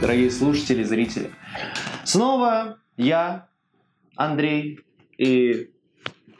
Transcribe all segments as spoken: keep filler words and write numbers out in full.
дорогие слушатели, зрители. Снова я, Андрей, и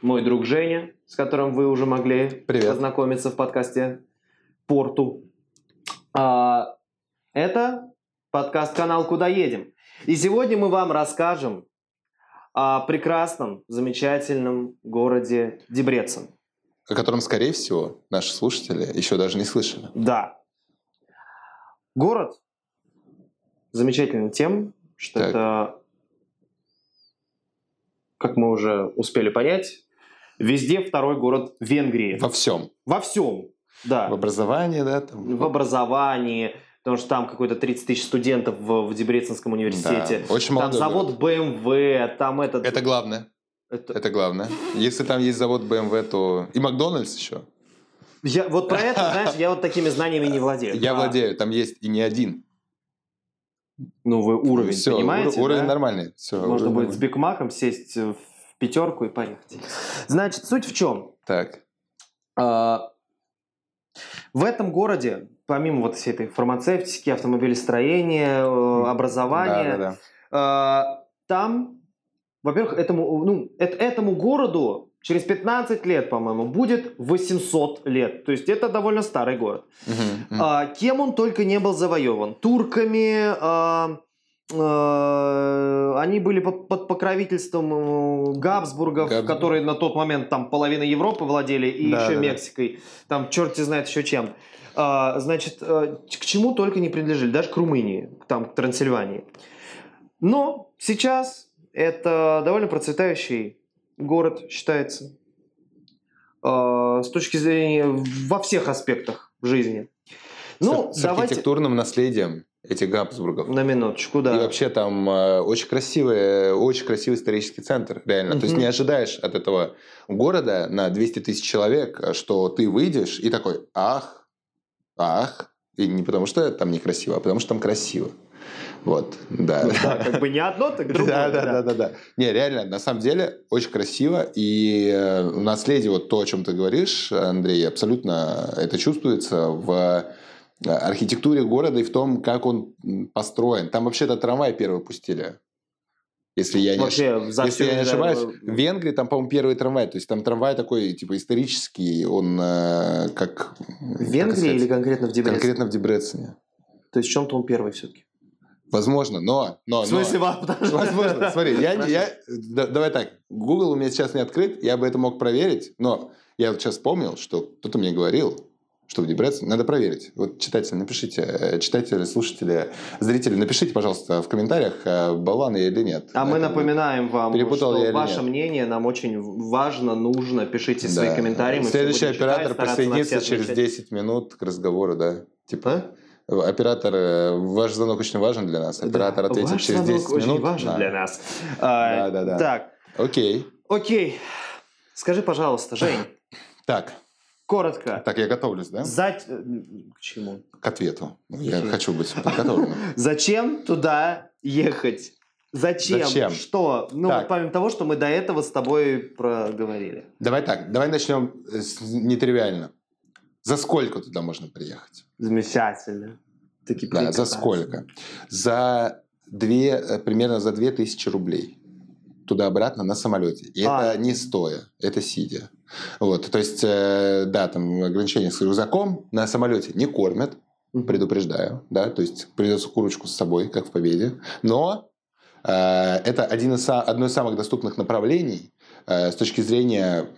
мой друг Женя, с которым вы уже могли Привет. Познакомиться в подкасте «Порту». А, это подкаст-канал «Куда едем?». И сегодня мы вам расскажем о прекрасном, замечательном городе Дебрецен. О котором, скорее всего, наши слушатели еще даже не слышали. Да. Город замечательный тем, что так. это, как мы уже успели понять, везде второй город Венгрии. Во всем. Во всем, да. В образовании, да? Там... В образовании, потому что там какой-то тридцать тысяч студентов в, в Дебреценском университете. Да, очень молодой город. Там завод бэ эм вэ, там этот... Это главное. Это... это главное. Если там есть завод бэ эм вэ, то... И Макдональдс еще. Я, вот про это, знаешь, я вот такими знаниями не владею. Я а... владею, там есть и не один. Ну, вы уровень, все, понимаете? Ур- уровень да? нормальный. Все, Можно уровень будет нормальный. С бигмаком сесть в пятерку и поехать. Значит, суть в чем? Так. А... В этом городе, помимо вот всей этой фармацевтики, автомобилестроения, образования, да, да, да. А... там... Во-первых, этому, ну, этому городу через пятнадцать лет, по-моему, будет восемьсот лет. То есть это довольно старый город. Uh-huh, uh-huh. А, кем он только не был завоеван. Турками, а, а, они были под, под покровительством Габсбургов, Габ... которые на тот момент там половина Европы владели и да, еще да, Мексикой. Там черти знает еще чем. А, значит, к чему только не принадлежали. Даже к Румынии, там, к Трансильвании. Но сейчас... Это довольно процветающий город, считается, э, с точки зрения во всех аспектах жизни. Ну, с, с архитектурным наследием этих Габсбургов. На минуточку, да. И вообще там э, очень красивый, очень красивый исторический центр, реально. Uh-huh. То есть не ожидаешь от этого города на двести тысяч человек, что ты выйдешь и такой «ах, ах». И не потому что там некрасиво, а потому что там красиво. Вот, да. Ну, да, как бы не одно, так другое. Да, да, да, да, да. Не, реально, на самом деле, очень красиво. И э, наследие, вот то, о чем ты говоришь, Андрей, абсолютно это чувствуется в э, архитектуре города и в том, как он построен. Там вообще-то трамвай первый пустили. Если я не, вообще, ошиб... Если я не ошибаюсь, в Венгрии там, по-моему, первый трамвай. То есть там трамвай такой, типа, исторический, он э, как... В Венгрии как или конкретно в Дебрецене? Конкретно в Дебрецене. То есть в чем-то он первый все-таки? Возможно, но... но в смысле, но. Возможно, смотри, я, я, да, давай так, Google у меня сейчас не открыт, я бы это мог проверить, но я вот сейчас вспомнил, что кто-то мне говорил, что в Дебрецене надо проверить. Вот читатели, напишите, читатели, слушатели, зрители, напишите, пожалуйста, в комментариях, болван я или нет. А это мы напоминаем вам, что ваше нет. мнение нам очень важно, нужно, пишите да. свои комментарии. Следующий оператор читать, присоединится через десять минут к разговору, да, типа... А? Оператор, ваш звонок очень важен для нас. Оператор да, ответит через десять минут. Ваш звонок очень важен да. для нас. А, да, да, да. Так. Окей. Окей. Скажи, пожалуйста, Жень. Так. Коротко. Так, я готовлюсь, да? За... К чему? К ответу. Я хочу быть подготовленным. Зачем туда ехать? Зачем? Зачем? Что? Ну, так. помимо того, что мы до этого с тобой проговорили. Давай так, давай начнем с нетривиально. За сколько туда можно приехать? Замечательно. Таки да, за сколько? За две, примерно за две тысячи рублей. Туда-обратно на самолете. И а. это не стоя, это сидя. Вот, то есть, э, да, там ограничения с рюкзаком. На самолете не кормят, предупреждаю. Да, то есть, придется курочку с собой, как в «Победе». Но э, это один из, одно из самых доступных направлений э, с точки зрения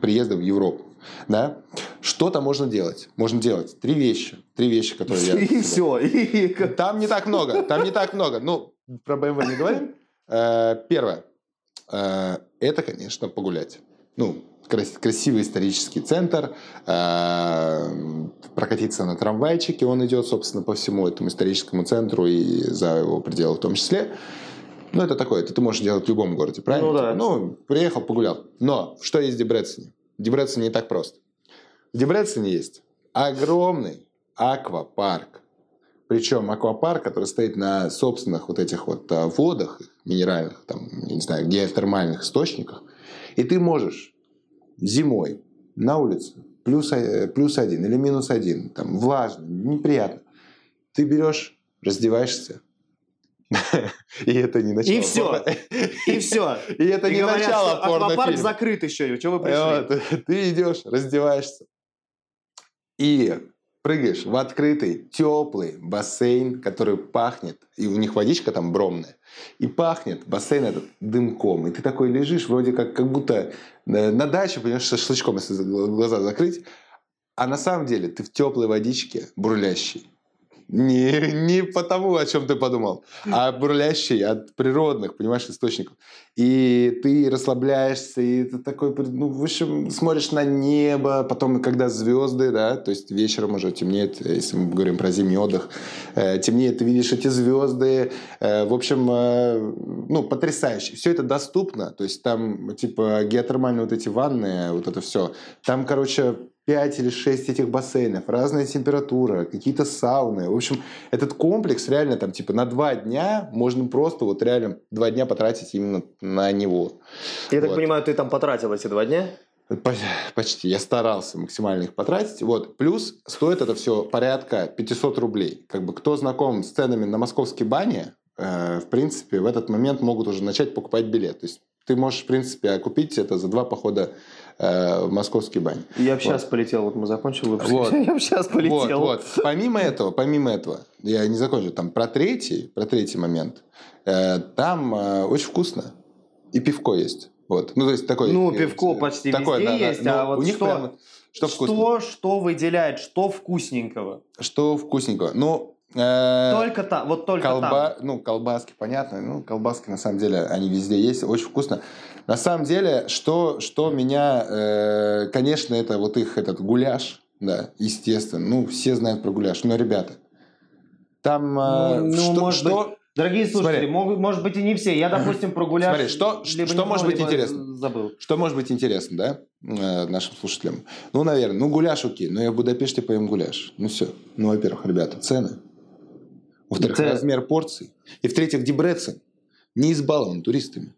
приезда в Европу. Да? Что-то можно делать. Можно делать три вещи. Три вещи, которые я... И все. Там не так много. Там не так много. Ну, про бэ эм вэ не говорим. Первое. Это, конечно, погулять. Ну, красивый исторический центр. Прокатиться на трамвайчике. Он идет, собственно, по всему этому историческому центру и за его пределы в том числе. Ну, это такое. Это ты можешь делать в любом городе, правильно? Ну, да. Ну, приехал, погулял. Но что есть в Дебрецене? В Дебрецене не так просто. В Дебрецене есть огромный аквапарк. Причем аквапарк, который стоит на собственных вот этих вот водах минеральных, там, я не знаю, геотермальных источниках. И ты можешь зимой на улице плюс, плюс один или минус один, там, влажно, неприятно. Ты берешь, раздеваешься, И это не начало. И все. И все. И это не начало порнофильма. Аквапарк закрыт еще. Чего вы пришли? Ты идешь, раздеваешься. И прыгаешь в открытый, теплый бассейн, который пахнет, и у них водичка там бромная, и пахнет бассейн этот дымком. И ты такой лежишь, вроде как, как будто на даче, понимаешь, шашлычком, если глаза закрыть, а на самом деле ты в теплой водичке бурлящий. Не, не потому, о чем ты подумал, а бурлящий от природных, понимаешь, источников. И ты расслабляешься, и ты такой, ну, в общем, смотришь на небо, потом, когда звезды, да, то есть вечером уже темнеет, если мы говорим про зимний отдых, темнеет, ты видишь эти звезды, в общем, ну, потрясающе. Все это доступно, то есть там, типа, геотермальные вот эти ванны, вот это все, там, короче... пять или шесть этих бассейнов, разная температура, какие-то сауны. В общем, этот комплекс реально там типа на два дня можно просто вот реально два дня потратить именно на него. Я вот. Так понимаю, ты там потратил эти два дня? Почти. Я старался максимально их потратить. Вот. Плюс стоит это все порядка пятьсот рублей. Как бы кто знаком с ценами на московские бани, э, в принципе, в этот момент могут уже начать покупать билет. То есть ты можешь, в принципе, купить это за два похода э, в московский бань. Я бы сейчас вот. полетел, вот мы закончили. Вот. Я бы сейчас полетел. Вот, вот. Помимо этого, помимо этого, я не закончу, там про третий, про третий момент, э, там э, очень вкусно и пивко есть. Вот. Ну, то есть такое... Ну, пивко есть, почти такое, везде да, есть, да, а вот у них что, прямо, что, что, что выделяет, что вкусненького? Что вкусненького? Ну... Только там, вот только Колба... там. Ну, колбаски, понятно. Ну, колбаски, на самом деле, они везде есть. Очень вкусно. На самом деле, что, что меня, э, конечно, это вот их этот гуляш, да, естественно. Ну, все знают про гуляш. Но, ребята, там... Э, ну, что, ну, может что... быть, дорогие слушатели, смотри, могут, может быть, и не все. Я, допустим, про гуляш... Смотри, что, что, что может быть интересно? Забыл. Что может быть интересно, да? Нашим слушателям. Ну, наверное, ну, гуляш, окей. Но я в Будапеште поем гуляш. Ну, все. Ну, во-первых, ребята, цены. Во-вторых, это... размер порций. И в-третьих, Дебрецен не избалован туристами,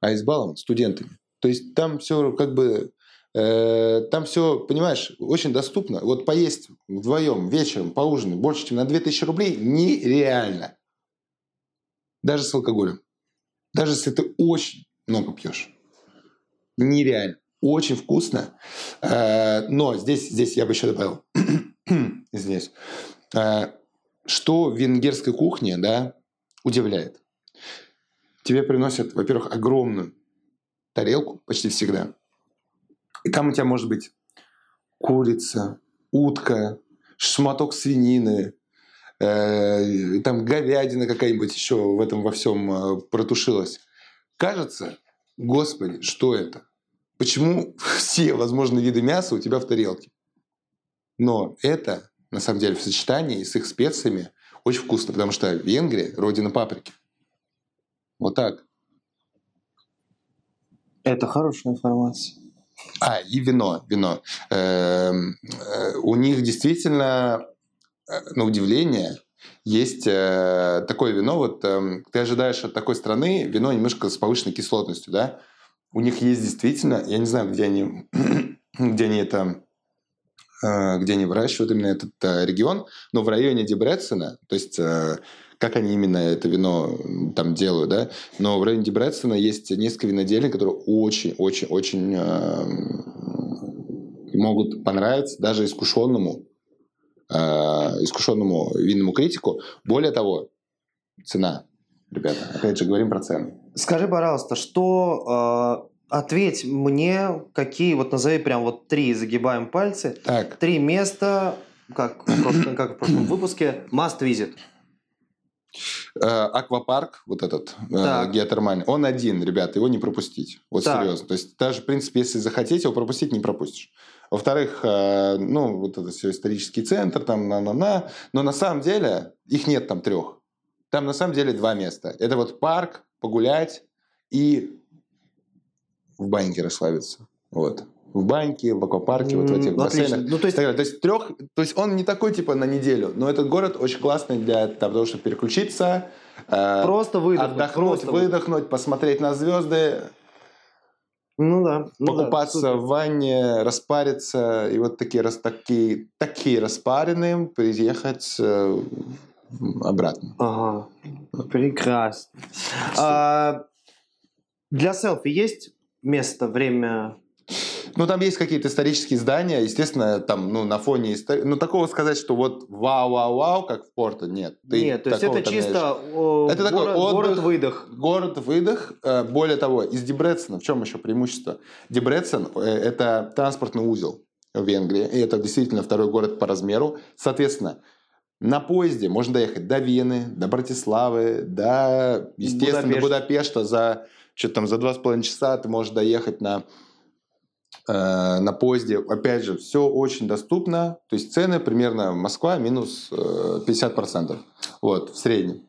а избалован студентами. То есть там все как бы... Э, там все, понимаешь, очень доступно. Вот поесть вдвоем вечером, поужинать больше, чем на две тысячи рублей нереально. Даже с алкоголем. Даже если ты очень много пьешь. Нереально. Очень вкусно. Э, но здесь, здесь я бы еще добавил. Извиняюсь. Что в венгерской кухне, да, удивляет. Тебе приносят, во-первых, огромную тарелку почти всегда. И там у тебя может быть курица, утка, шматок свинины, э, там говядина какая-нибудь еще в этом во всем э, протушилась. Кажется, господи, что это? Почему все возможные виды мяса у тебя в тарелке? Но это... на самом деле, в сочетании с их специями очень вкусно, потому что Венгрия – родина паприки. Вот так. Это хорошая информация. А, и вино. вино. У них действительно, на удивление, есть такое вино. Вот ты ожидаешь от такой страны вино немножко с повышенной кислотностью, да? У них есть действительно, я не знаю, где они, где они это... где они выращивают именно этот регион, но в районе Дебрецена, то есть как они именно это вино там делают, да, но в районе Дебрецена есть несколько виноделин, которые очень-очень-очень э, могут понравиться даже искушенному, э, искушенному винному критику. Более того, цена, ребята, опять же говорим про цены. Скажи, пожалуйста, что... Э... Ответь мне, какие, вот назови прям вот три, загибаем пальцы, так. три места, как в, прошлом, как в прошлом выпуске, must visit. Аквапарк, вот этот, так. геотермальный, он один, ребята, его не пропустить, вот так. серьезно. То есть даже, в принципе, если захотеть, его пропустить не пропустишь. Во-вторых, ну, вот это все исторический центр, там, на-на-на, но на самом деле их нет там трех. Там на самом деле два места. Это вот парк, погулять и... в баньке расслабиться. Вот. В баньке, в аквапарке, mm, вот в этих бассейнах. Ну, то, есть... то есть трех, то есть он не такой типа на неделю, но этот город очень классный для того, чтобы переключиться, просто выдохнуть, отдохнуть, просто выдохнуть, посмотреть на звезды, ну да, ну покупаться да, в ванне, распариться и вот такие, такие, такие распаренные приехать обратно. Ага, прекрасно. А, для селфи есть место, время? Ну, там есть какие-то исторические здания, естественно, там, ну, на фоне истории. Ну, такого сказать, что вот вау-вау-вау, как в Порту, нет. Ты нет, то есть это чисто о, это город, такой отдых, город-выдох. Город-выдох. Более того, из Дебрецена, в чем еще преимущество? Дебрецен – это транспортный узел в Венгрии, и это действительно второй город по размеру. Соответственно, на поезде можно доехать до Вены, до Братиславы, до, естественно, Будапешт. до Будапешта. За, что-то там, за два с половиной часа ты можешь доехать на... на поезде, опять же, все очень доступно, то есть цены примерно Москва минус пятьдесят процентов, вот, в среднем.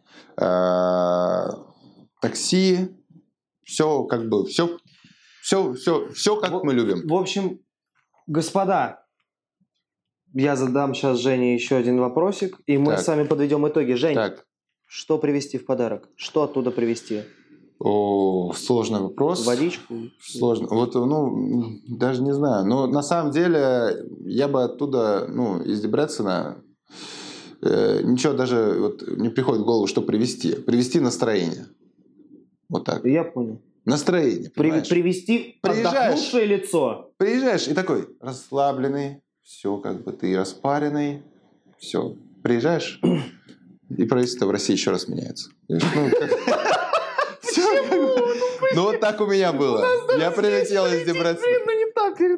Такси, все как бы, все, все, все, все как в, мы любим. В общем, господа, я задам сейчас Жене еще один вопросик, и мы так. с вами подведем итоги. Жень, так. что привезти в подарок? Что оттуда привезти? О, сложный вопрос. Водичку? Сложно. Вот, ну, даже не знаю. Но на самом деле я бы оттуда, ну, из Дебрецена э, ничего даже вот, не приходит в голову, что привезти. Привезти настроение. Вот так. Я понял. Настроение, понимаешь? Привезти отдохнувшее лицо. Приезжаешь и такой расслабленный, все, как бы ты распаренный, все. Приезжаешь, и правительство в России еще раз меняется. Ну, вот так у меня было. Я прилетел из Дебрецена.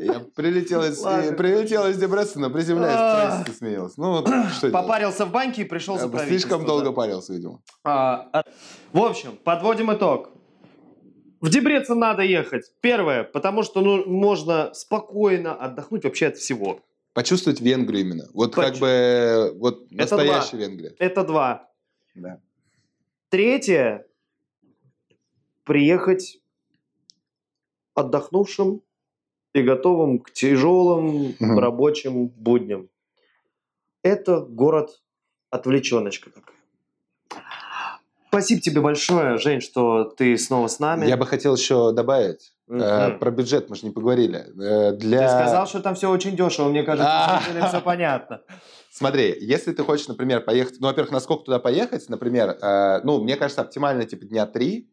Я прилетел из, прилетел из Дебрецена, приземляясь, смеялся. Ну, вот что попарился в банке и пришел за правительство. Слишком долго парился, видимо. В общем, подводим итог. В Дебрецен надо ехать. Первое, потому что можно спокойно отдохнуть вообще от всего. Почувствовать Венгрию именно. Вот как бы вот настоящая Венгрия. Это два. Третье. Приехать отдохнувшим и готовым к тяжелым mm-hmm. рабочим будням. Это город-отвлеченочка такая. Спасибо тебе большое, Жень, что ты снова с нами. Я бы хотел еще добавить. Mm-hmm. э, про бюджет мы же не поговорили. Э, для... Ты сказал, что там все очень дешево. Мне кажется, все понятно. Смотри, если ты хочешь, например, поехать... Ну, во-первых, насколько туда поехать, например, э, ну, мне кажется, оптимально типа дня три.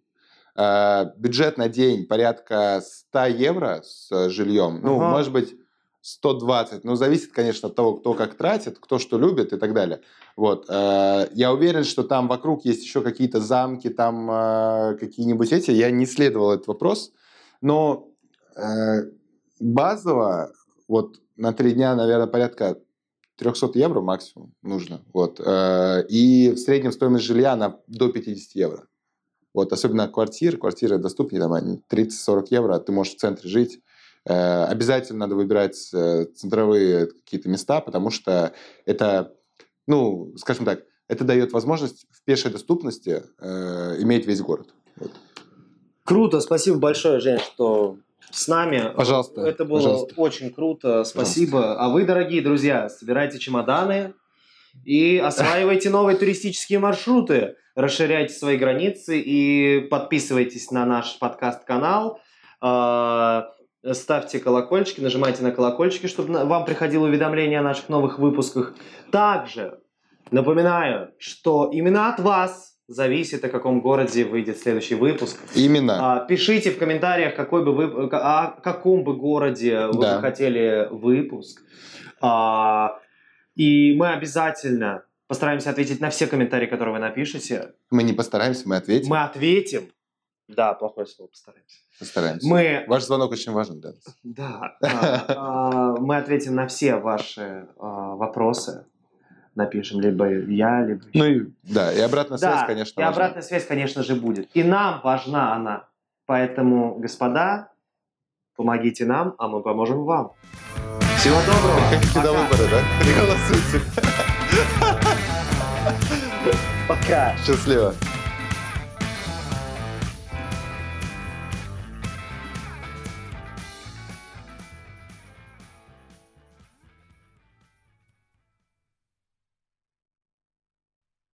Бюджет на день порядка сто евро с жильем, ага. ну, может быть, сто двадцать, ну, зависит, конечно, от того, кто как тратит, кто что любит и так далее. Вот, я уверен, что там вокруг есть еще какие-то замки, там какие-нибудь эти, я не исследовал этот вопрос, но базово, вот, на три дня, наверное, порядка триста евро максимум нужно, вот, и в среднем стоимость жилья она до пятьдесят евро. Вот, особенно квартиры, квартиры доступнее, там тридцать-сорок евро, ты можешь в центре жить. Э, обязательно надо выбирать э, центровые какие-то места, потому что это, ну, скажем так, это дает возможность в пешей доступности э, иметь весь город. Вот. Круто, спасибо большое, Жень, что с нами. Пожалуйста. Это было пожалуйста. очень круто, спасибо. Пожалуйста. А вы, дорогие друзья, собирайте чемоданы и осваивайте новые туристические маршруты. Расширяйте свои границы и подписывайтесь на наш подкаст-канал. Ставьте колокольчики, нажимайте на колокольчики, чтобы вам приходило уведомление о наших новых выпусках. Также напоминаю, что именно от вас зависит, о каком городе выйдет следующий выпуск. Именно. Пишите в комментариях, какой бы вы, о каком бы городе вы да. бы хотели выпуск. И мы обязательно... постараемся ответить на все комментарии, которые вы напишете. Мы не постараемся, мы ответим. Мы ответим. Да, плохое слово, постараемся. Постараемся. Мы... Ваш звонок очень важен для нас. Да. Мы ответим на все ваши вопросы. Напишем либо я, либо... Ну и да, и обратная связь, конечно, и обратная связь, конечно же, будет. И нам важна она. Поэтому, господа, помогите нам, а мы поможем вам. Всего доброго. Приходите до выбора, да? Голосуйте. Пока. Счастливо.